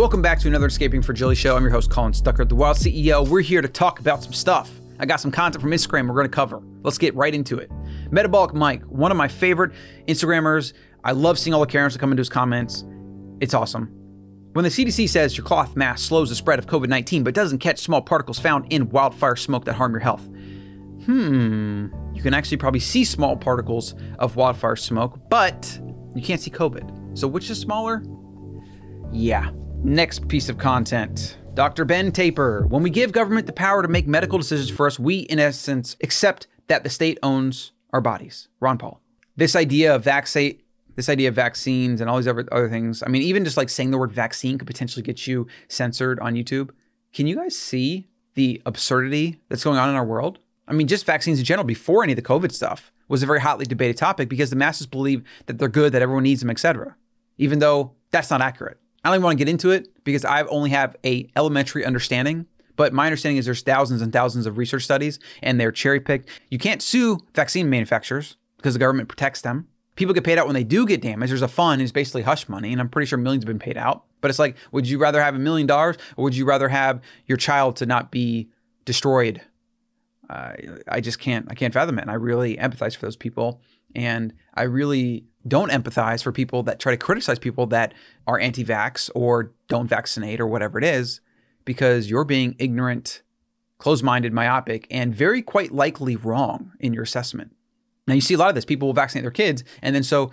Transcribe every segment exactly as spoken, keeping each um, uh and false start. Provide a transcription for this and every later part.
Welcome back to another Escaping Fragility show. I'm your host, Colin Stucker, the Wild C E O. We're here to talk about some stuff. I got some content from Instagram we're gonna cover. Let's get right into it. Metabolic Mike, one of my favorite Instagrammers. I love seeing all the Karens that come into his comments. It's awesome. When the C D C says your cloth mask slows the spread of COVID nineteen, but doesn't catch small particles found in wildfire smoke that harm your health. Hmm, you can actually probably see small particles of wildfire smoke, but you can't see COVID. So which is smaller? Yeah. Next piece of content, Doctor Ben Taper. When we give government the power to make medical decisions for us, we in essence accept that the state owns our bodies. Ron Paul. This idea of vaccine. This idea of vaccines and all these other, other things. I mean, even just like saying the word vaccine could potentially get you censored on YouTube. Can you guys see the absurdity that's going on in our world? I mean, just vaccines in general, before any of the COVID stuff, was a very hotly debated topic because the masses believe that they're good, that everyone needs them, et cetera, even though that's not accurate. I don't even want to get into it because I only have a elementary understanding, but my understanding is there's thousands and thousands of research studies and they're cherry picked. You can't sue vaccine manufacturers because the government protects them. People get paid out when they do get damaged. There's a fund, it's basically hush money, and I'm pretty sure millions have been paid out. But it's like, would you rather have a million dollars or would you rather have your child to not be destroyed? Uh, I just can't, I can't fathom it. And I really empathize for those people. And I really don't empathize for people that try to criticize people that are anti-vax or don't vaccinate or whatever it is, because you're being ignorant, closed-minded, myopic, and very quite likely wrong in your assessment. Now, you see a lot of this. People will vaccinate their kids, and then so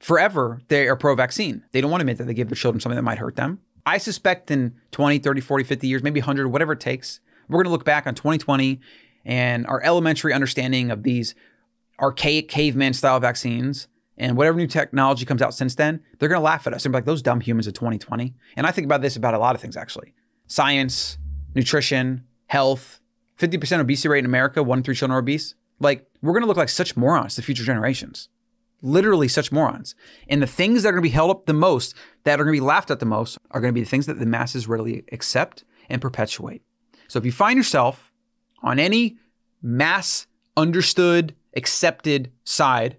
forever, they are pro-vaccine. They don't want to admit that they give their children something that might hurt them. I suspect in twenty, thirty, forty, fifty years, maybe a hundred, whatever it takes, we're going to look back on twenty twenty and our elementary understanding of these archaic caveman-style vaccines and whatever new technology comes out since then, they're going to laugh at us. They're like, those dumb humans of twenty twenty. And I think about this about a lot of things, actually. Science, nutrition, health, fifty percent obesity rate in America, one in three children are obese. Like, we're going to look like such morons to future generations, literally such morons. And the things that are going to be held up the most, that are going to be laughed at the most, are going to be the things that the masses readily accept and perpetuate. So if you find yourself on any mass understood, accepted side,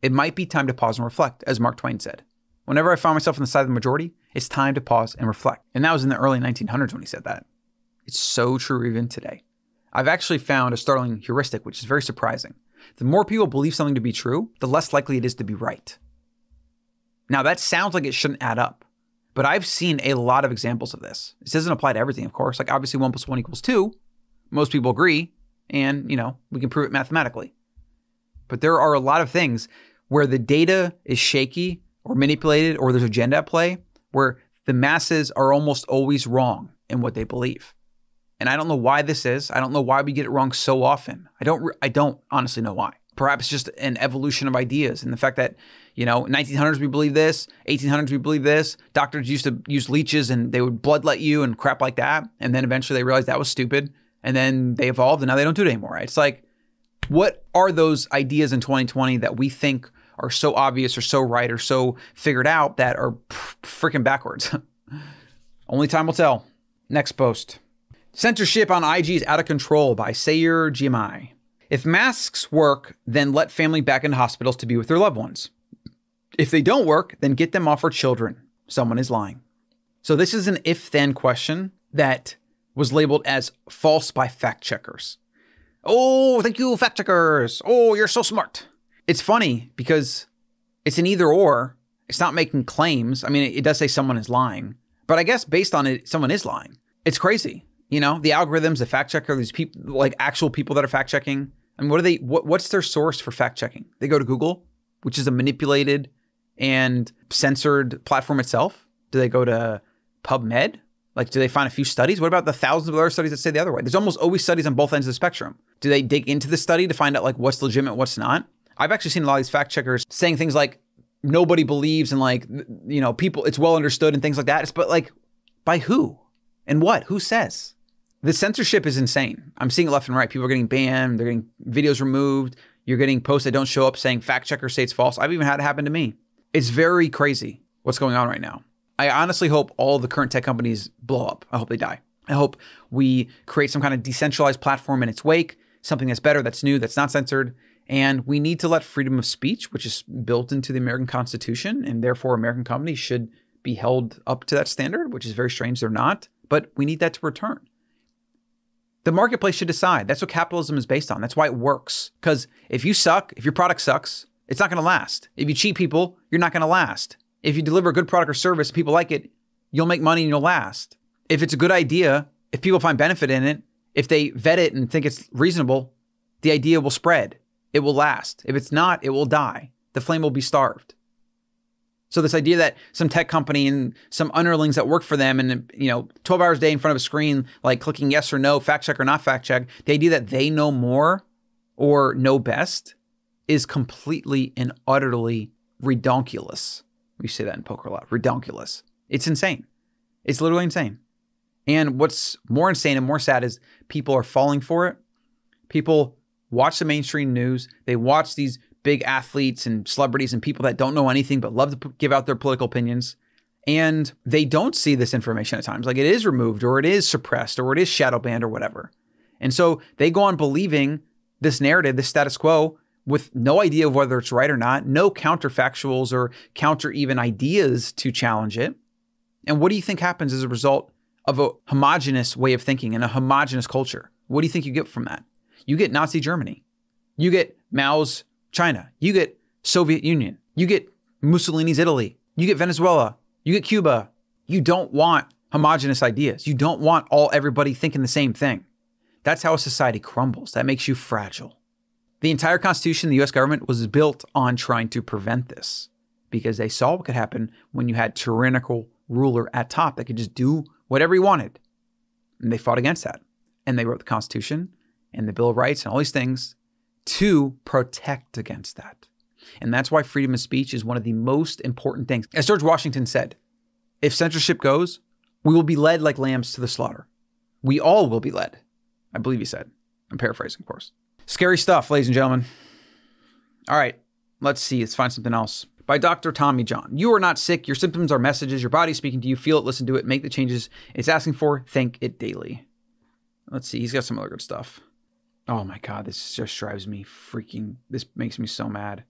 it might be time to pause and reflect, as Mark Twain said. Whenever I find myself on the side of the majority, it's time to pause and reflect. And that was in the early nineteen hundreds when he said that. It's so true even today. I've actually found a startling heuristic, which is very surprising. The more people believe something to be true, the less likely it is to be right. Now, that sounds like it shouldn't add up, but I've seen a lot of examples of this. This doesn't apply to everything, of course. Like, obviously, one plus one equals two. Most people agree, and, you know, we can prove it mathematically. But there are a lot of things where the data is shaky or manipulated, or there's agenda at play, where the masses are almost always wrong in what they believe. And I don't know why this is. I don't know why we get it wrong so often. I don't, I don't honestly know why. Perhaps just an evolution of ideas and the fact that, you know, nineteen hundreds we believe this, eighteen hundreds we believe this. Doctors used to use leeches and they would bloodlet you and crap like that. And then eventually they realized that was stupid. And then they evolved and now they don't do it anymore. Right? It's like, what are those ideas in twenty twenty that we think are so obvious or so right or so figured out that are freaking backwards? Only time will tell. Next post. Censorship on I G is out of control by Sayer G M I. If masks work, then let family back into hospitals to be with their loved ones. If they don't work, then get them off our children. Someone is lying. So this is an if-then question that was labeled as false by fact checkers. Oh, thank you, fact checkers. Oh, you're so smart. It's funny because it's an either or. It's not making claims. I mean, it does say someone is lying, but I guess based on it, someone is lying. It's crazy. You know, the algorithms, the fact checker, these people, like actual people that are fact checking. I mean, what are they, what, what's their source for fact checking? They go to Google, which is a manipulated and censored platform itself. Do they go to PubMed? Like, do they find a few studies? What about the thousands of other studies that say the other way? There's almost always studies on both ends of the spectrum. Do they dig into the study to find out like what's legitimate, what's not? I've actually seen a lot of these fact checkers saying things like nobody believes and like, you know, people, it's well understood and things like that. It's, but like, by who and what, who says? The censorship is insane. I'm seeing it left and right. People are getting banned. They're getting videos removed. You're getting posts that don't show up saying fact checkers say it's false. I've even had it happen to me. It's very crazy what's going on right now. I honestly hope all the current tech companies blow up. I hope they die. I hope we create some kind of decentralized platform in its wake, something that's better, that's new, that's not censored. And we need to let freedom of speech, which is built into the American Constitution, and therefore American companies should be held up to that standard, which is very strange they're not, but we need that to return. The marketplace should decide. That's what capitalism is based on. That's why it works. Because if you suck, if your product sucks, it's not going to last. If you cheat people, you're not going to last. If you deliver a good product or service, people like it, you'll make money and you'll last. If it's a good idea, if people find benefit in it, if they vet it and think it's reasonable, the idea will spread. It will last. If it's not, it will die. The flame will be starved. So this idea that some tech company and some underlings that work for them and, you know, twelve hours a day in front of a screen, like clicking yes or no, fact check or not fact check, the idea that they know more or know best is completely and utterly redonkulous. We say that in poker a lot, redonkulous. It's insane. It's literally insane. And what's more insane and more sad is people are falling for it. People watch the mainstream news. They watch these big athletes and celebrities and people that don't know anything but love to give out their political opinions. And they don't see this information at times. Like, it is removed or it is suppressed or it is shadow banned or whatever. And so they go on believing this narrative, this status quo, with no idea of whether it's right or not, no counterfactuals or counter even ideas to challenge it. And what do you think happens as a result of a homogenous way of thinking and a homogenous culture? What do you think you get from that? You get Nazi Germany. You get Mao's China. You get Soviet Union. You get Mussolini's Italy. You get Venezuela. You get Cuba. You don't want homogenous ideas. You don't want all everybody thinking the same thing. That's how a society crumbles. That makes you fragile. The entire Constitution, the U S government was built on trying to prevent this because they saw what could happen when you had tyrannical ruler at top that could just do whatever he wanted. And they fought against that. And they wrote the Constitution and the Bill of Rights and all these things to protect against that. And that's why freedom of speech is one of the most important things. As George Washington said, if censorship goes, we will be led like lambs to the slaughter. We all will be led. I believe he said. I'm paraphrasing, of course. Scary stuff, ladies and gentlemen. All right, let's see. Let's find something else. By Doctor Tommy John. You are not sick. Your symptoms are messages. Your body is speaking to you. Feel it, listen to it, make the changes it's asking for. Thank it daily. Let's see. He's got some other good stuff. Oh my God. This just drives me freaking. This makes me so mad.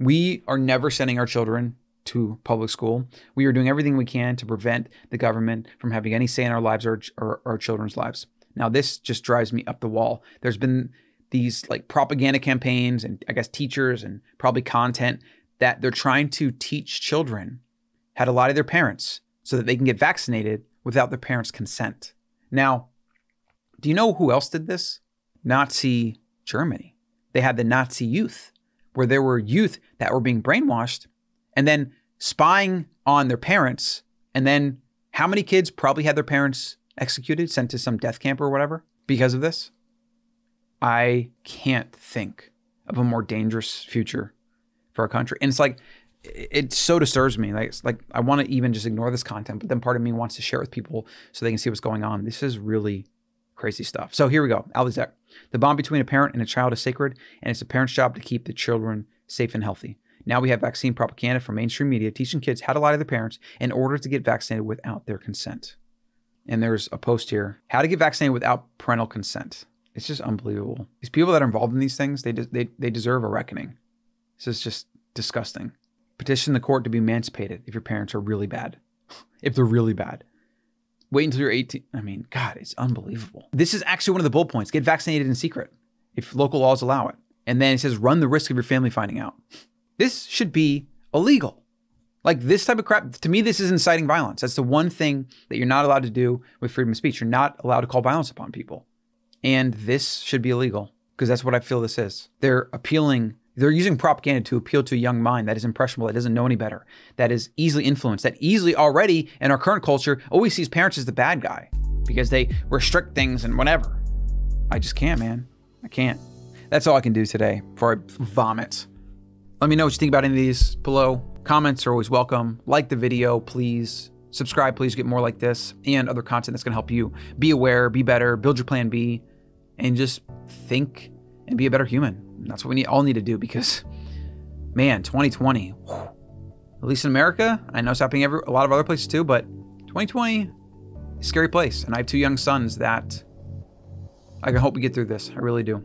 We are never sending our children to public school. We are doing everything we can to prevent the government from having any say in our lives or, or our children's lives. Now, this just drives me up the wall. There's been these like propaganda campaigns and I guess teachers and probably content that they're trying to teach children how to lie to their parents so that they can get vaccinated without their parents' consent. Now, do you know who else did this? Nazi Germany. They had the Nazi youth, where there were youth that were being brainwashed and then spying on their parents. And then how many kids probably had their parents executed, sent to some death camp or whatever because of this? I can't think of a more dangerous future for our country. And it's like, it so disturbs me. Like, it's like, I want to even just ignore this content, but then part of me wants to share it with people so they can see what's going on. This is really crazy stuff. So here we go. Al-Zer. The bond between a parent and a child is sacred, and it's the parent's job to keep the children safe and healthy. Now we have vaccine propaganda from mainstream media teaching kids how to lie to their parents in order to get vaccinated without their consent. And there's a post here, how to get vaccinated without parental consent. It's just unbelievable. These people that are involved in these things, they de- they, they deserve a reckoning. This is just disgusting. Petition the court to be emancipated if your parents are really bad. If they're really bad. Wait until you're eighteen. I mean, God, it's unbelievable. This is actually one of the bullet points. Get vaccinated in secret if local laws allow it. And then it says, run the risk of your family finding out. This should be illegal. Like this type of crap, to me, this is inciting violence. That's the one thing that you're not allowed to do with freedom of speech. You're not allowed to call violence upon people. And this should be illegal because that's what I feel this is. They're appealing They're using propaganda to appeal to a young mind that is impressionable, that doesn't know any better, that is easily influenced, that easily already in our current culture always sees parents as the bad guy because they restrict things and whatever. I just can't, man. I can't. That's all I can do today before I vomit. Let me know what you think about any of these below. Comments are always welcome. Like the video, please. Subscribe, please, get more like this and other content that's going to help you be aware, be better, build your plan B, and just think and be a better human. That's what we need, all need to do because, man, twenty twenty, whew, at least in America, I know it's happening every, a lot of other places too, but twenty twenty is a scary place. And I have two young sons that I can hope we get through this. I really do.